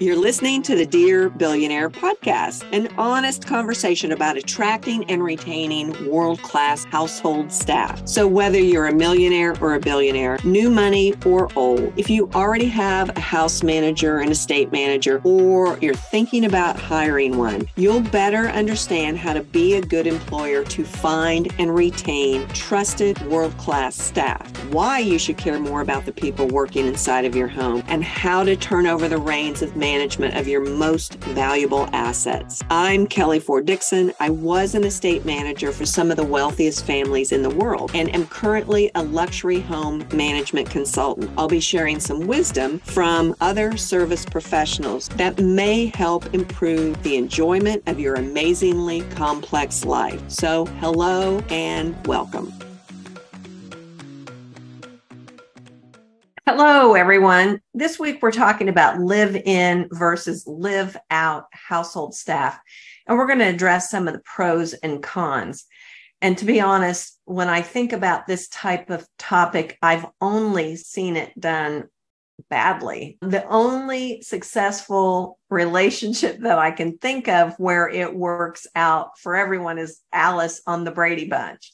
You're listening to the Dear Billionaire Podcast, an honest conversation about attracting and retaining world-class household staff. So whether you're a millionaire or a billionaire, new money or old, if you already have a house manager, an estate manager, or you're thinking about hiring one, you'll better understand how to be a good employer to find and retain trusted world-class staff, why you should care more about the people working inside of your home, and how to turn over the reins of management of your most valuable assets. I'm Kelly Ford Dixon. I was an estate manager for some of the wealthiest families in the world and am currently a luxury home management consultant. I'll be sharing some wisdom from other service professionals that may help improve the enjoyment of your amazingly complex life. So hello and welcome. Hello, everyone. This week, we're talking about live in versus live out household staff, and we're going to address some of the pros and cons. And to be honest, when I think about this type of topic, I've only seen it done badly. The only successful relationship that I can think of where it works out for everyone is Alice on The Brady Bunch.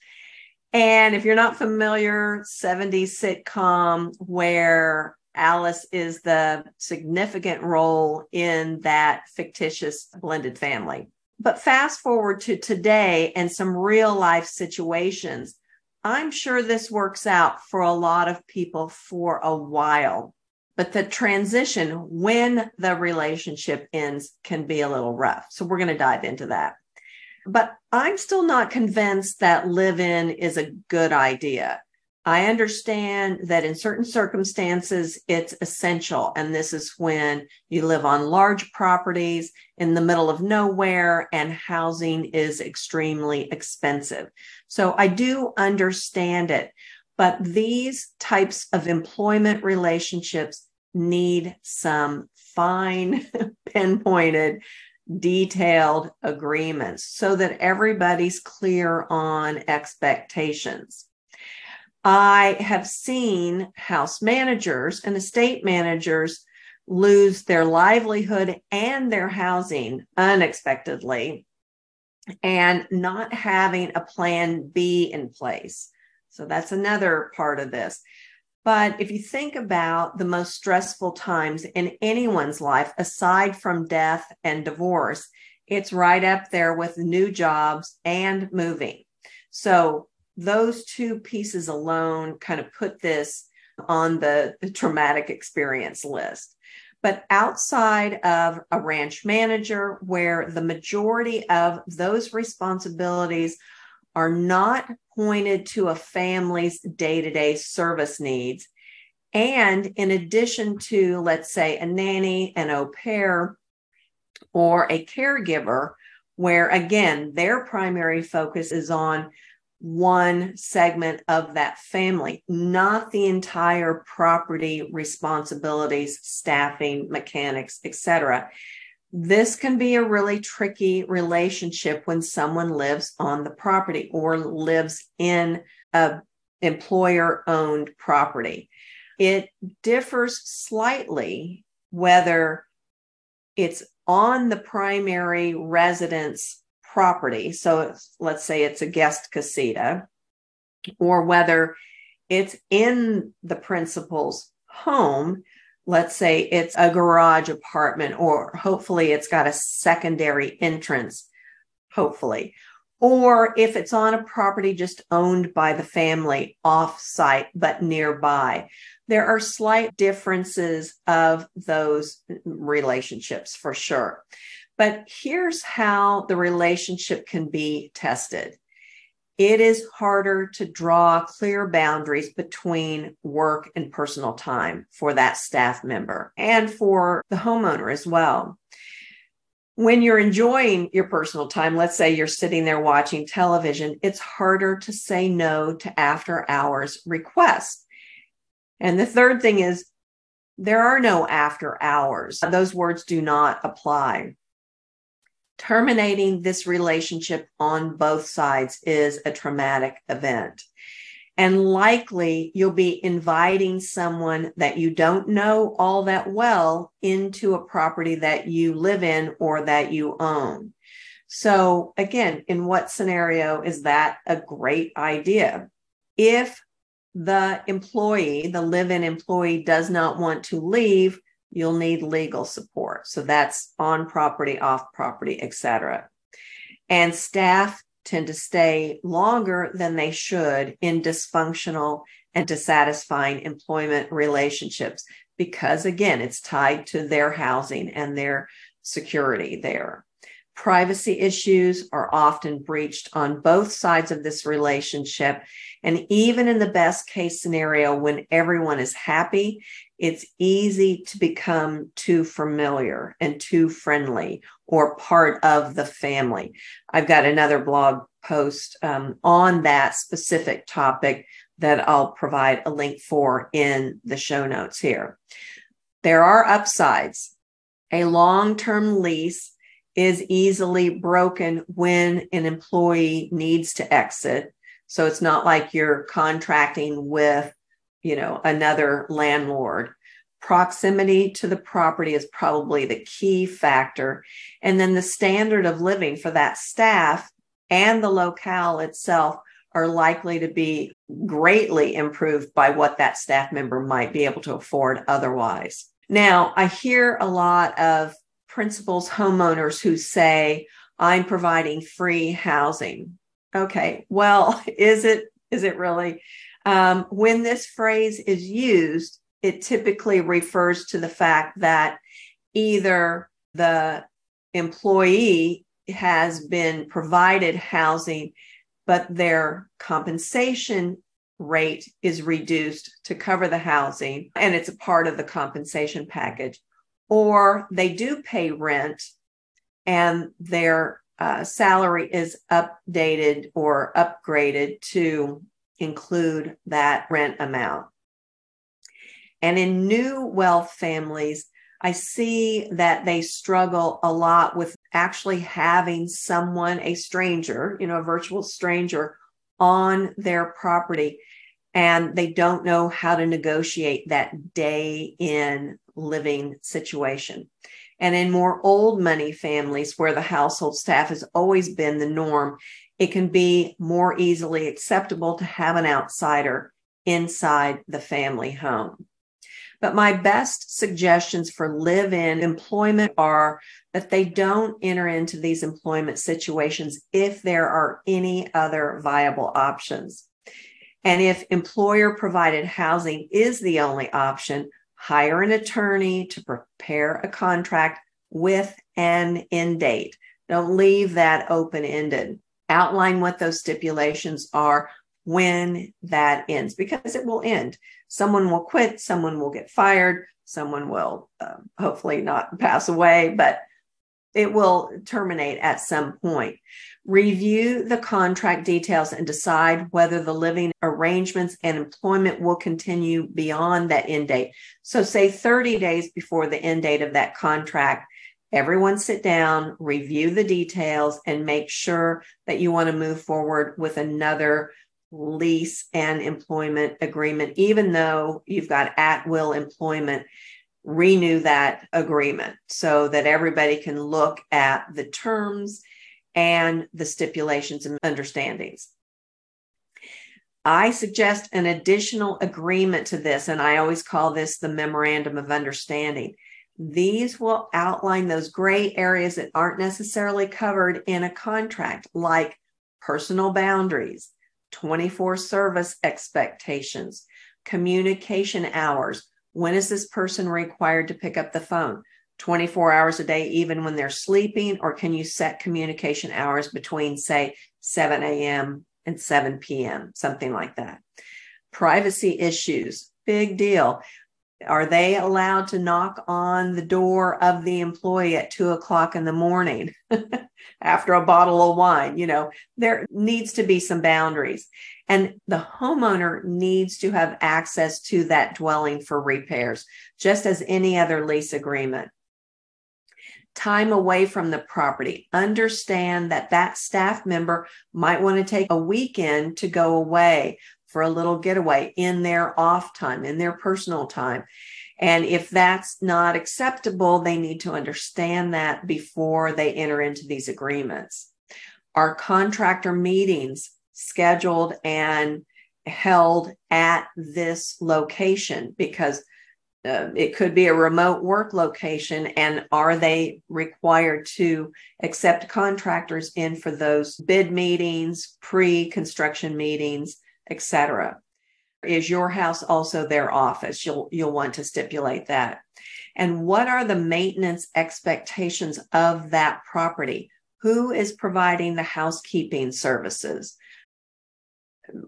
And if you're not familiar, 70s sitcom where Alice is the significant role in that fictitious blended family. But fast forward to today and some real life situations. I'm sure this works out for a lot of people for a while, but the transition when the relationship ends can be a little rough. So we're going to dive into that. But I'm still not convinced that live-in is a good idea. I understand that in certain circumstances, it's essential. And this is when you live on large properties in the middle of nowhere and housing is extremely expensive. So I do understand it. But these types of employment relationships need some fine, pinpointed, detailed agreements so that everybody's clear on expectations. I have seen house managers and estate managers lose their livelihood and their housing unexpectedly and not having a plan B in place. So that's another part of this. But if you think about the most stressful times in anyone's life, aside from death and divorce, it's right up there with new jobs and moving. So those two pieces alone kind of put this on the traumatic experience list. But outside of a ranch manager, where the majority of those responsibilities are not pointed to a family's day-to-day service needs. And in addition to, let's say, a nanny, an au pair, or a caregiver, where, again, their primary focus is on one segment of that family, not the entire property responsibilities, staffing, mechanics, etc. This can be a really tricky relationship when someone lives on the property or lives in an employer-owned property. It differs slightly whether it's on the primary residence property, so let's say it's a guest casita, or whether it's in the principal's home. Let's say it's a garage apartment, or hopefully it's got a secondary entrance, hopefully. Or if it's on a property just owned by the family off-site, but nearby. There are slight differences of those relationships for sure. But here's how the relationship can be tested. It is harder to draw clear boundaries between work and personal time for that staff member and for the homeowner as well. When you're enjoying your personal time, let's say you're sitting there watching television, it's harder to say no to after hours requests. And the third thing is there are no after hours. Those words do not apply. Terminating this relationship on both sides is a traumatic event. And likely you'll be inviting someone that you don't know all that well into a property that you live in or that you own. So again, in what scenario is that a great idea? If the employee, the live-in employee, does not want to leave, you'll need legal support. So that's on property, off property, etc. And staff tend to stay longer than they should in dysfunctional and dissatisfying employment relationships because, again, it's tied to their housing and their security there. Privacy issues are often breached on both sides of this relationship. And even in the best case scenario, when everyone is happy, it's easy to become too familiar and too friendly or part of the family. I've got another blog post on that specific topic that I'll provide a link for in the show notes here. There are upsides. A long-term lease is easily broken when an employee needs to exit. So it's not like you're contracting with another landlord. Proximity to the property is probably the key factor. And then the standard of living for that staff and the locale itself are likely to be greatly improved by what that staff member might be able to afford otherwise. Now, I hear a lot of principals, homeowners who say, I'm providing free housing. Okay, well, is it really? When this phrase is used, it typically refers to the fact that either the employee has been provided housing, but their compensation rate is reduced to cover the housing, and it's a part of the compensation package, or they do pay rent and their salary is updated or upgraded to include that rent amount. And in new wealth families, I see that they struggle a lot with actually having someone, a stranger, a virtual stranger on their property, and they don't know how to negotiate that day in living situation. And in more old money families where the household staff has always been the norm, it can be more easily acceptable to have an outsider inside the family home. But my best suggestions for live-in employment are that they don't enter into these employment situations if there are any other viable options. And if employer-provided housing is the only option, hire an attorney to prepare a contract with an end date. Don't leave that open-ended. Outline what those stipulations are when that ends, because it will end. Someone will quit, someone will get fired, someone will hopefully not pass away, but it will terminate at some point. Review the contract details and decide whether the living arrangements and employment will continue beyond that end date. So say 30 days before the end date of that contract, everyone sit down, review the details, and make sure that you want to move forward with another lease and employment agreement. Even though you've got at-will employment, renew that agreement so that everybody can look at the terms and the stipulations and understandings. I suggest an additional agreement to this, and I always call this the memorandum of understanding. These will outline those gray areas that aren't necessarily covered in a contract, like personal boundaries, 24/7 service expectations, communication hours. When is this person required to pick up the phone? 24 hours a day, even when they're sleeping? Or can you set communication hours between, say, 7 a.m. and 7 p.m., something like that? Privacy issues, big deal. Are they allowed to knock on the door of the employee at 2:00 in the morning after a bottle of wine? There needs to be some boundaries, and the homeowner needs to have access to that dwelling for repairs, just as any other lease agreement. Time away from the property. Understand that staff member might want to take a weekend to go away for a little getaway in their off time, in their personal time. And if that's not acceptable, they need to understand that before they enter into these agreements. Our contractor meetings scheduled and held at this location, because it could be a remote work location, and are they required to accept contractors in for those bid meetings, pre-construction meetings, etc.? Is your house also their office? You'll want to stipulate that. And what are the maintenance expectations of that property? Who is providing the housekeeping services?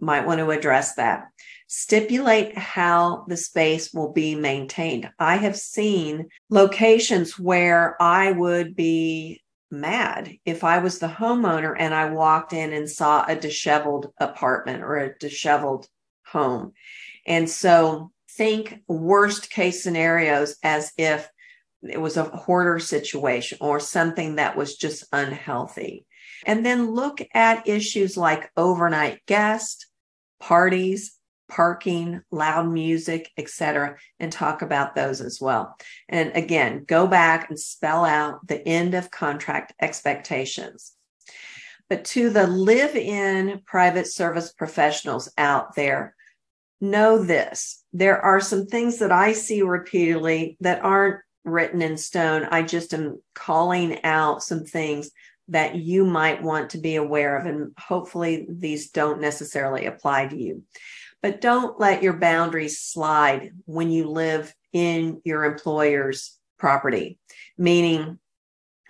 Might want to address that. Stipulate how the space will be maintained. I have seen locations where I would be mad if I was the homeowner and I walked in and saw a disheveled apartment or a disheveled home. And so think worst case scenarios as if it was a hoarder situation or something that was just unhealthy. And then look at issues like overnight guests, parties, parking, loud music, etc., and talk about those as well. And again, go back and spell out the end of contract expectations. But to the live-in private service professionals out there, know this. There are some things that I see repeatedly that aren't written in stone. I just am calling out some things that you might want to be aware of. And hopefully these don't necessarily apply to you. But don't let your boundaries slide when you live in your employer's property, meaning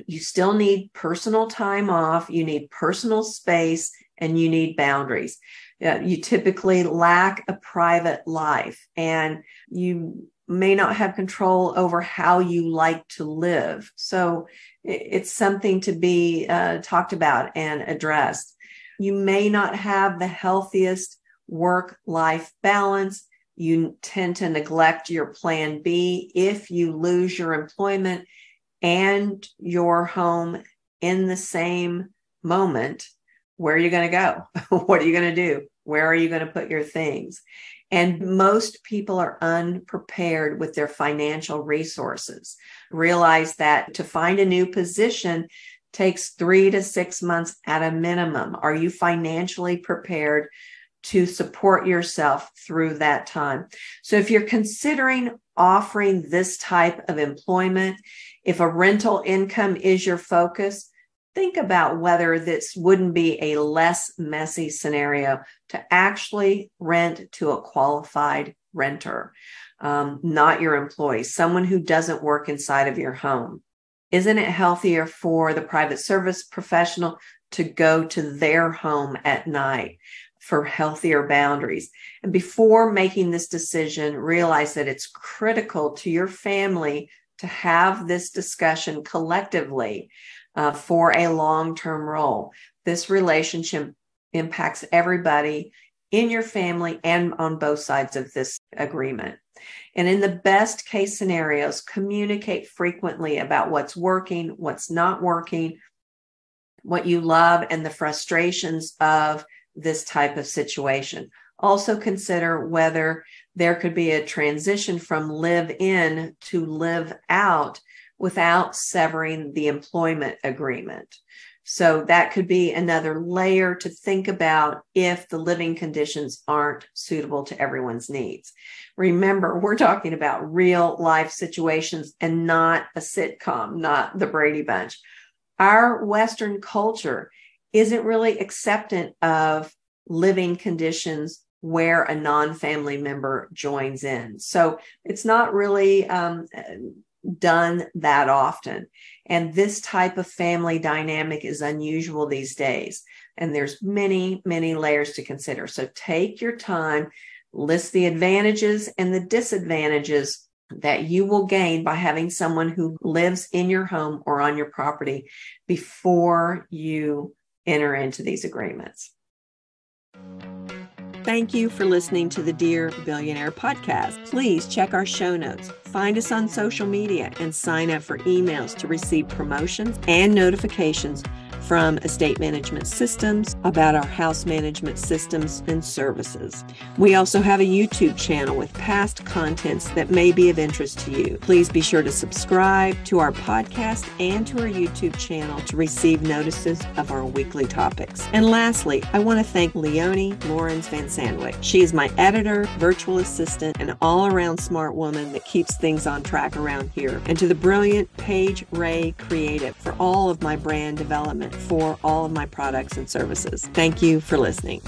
you still need personal time off, you need personal space, and you need boundaries. You typically lack a private life, and you may not have control over how you like to live. So it's something to be talked about and addressed. You may not have the healthiest work-life balance. You tend to neglect your plan B if you lose your employment and your home in the same moment. Where are you going to go? What are you going to do? Where are you going to put your things? And most people are unprepared with their financial resources. Realize that to find a new position takes 3 to 6 months at a minimum. Are you financially prepared to support yourself through that time? So if you're considering offering this type of employment, if a rental income is your focus, think about whether this wouldn't be a less messy scenario to actually rent to a qualified renter, not your employee, someone who doesn't work inside of your home. Isn't it healthier for the private service professional to go to their home at night for healthier boundaries? And before making this decision, realize that it's critical to your family to have this discussion collectively. For a long-term role. This relationship impacts everybody in your family and on both sides of this agreement. And in the best case scenarios, communicate frequently about what's working, what's not working, what you love, and the frustrations of this type of situation. Also consider whether there could be a transition from live in to live out without severing the employment agreement. So that could be another layer to think about if the living conditions aren't suitable to everyone's needs. Remember, we're talking about real life situations and not a sitcom, not The Brady Bunch. Our Western culture isn't really acceptant of living conditions where a non-family member joins in. So it's not really done that often. And this type of family dynamic is unusual these days. And there's many, many layers to consider. So take your time, list the advantages and the disadvantages that you will gain by having someone who lives in your home or on your property before you enter into these agreements. Thank you for listening to the Dear Billionaire Podcast. Please check our show notes, find us on social media, and sign up for emails to receive promotions and notifications from estate management systems, about our house management systems and services. We also have a YouTube channel with past contents that may be of interest to you. Please be sure to subscribe to our podcast and to our YouTube channel to receive notices of our weekly topics. And lastly, I want to thank Leonie Lawrence-Vansandwick. She is my editor, virtual assistant, and all-around smart woman that keeps things on track around here. And to the brilliant Paige Ray Creative for all of my brand development for all of my products and services. Thank you for listening.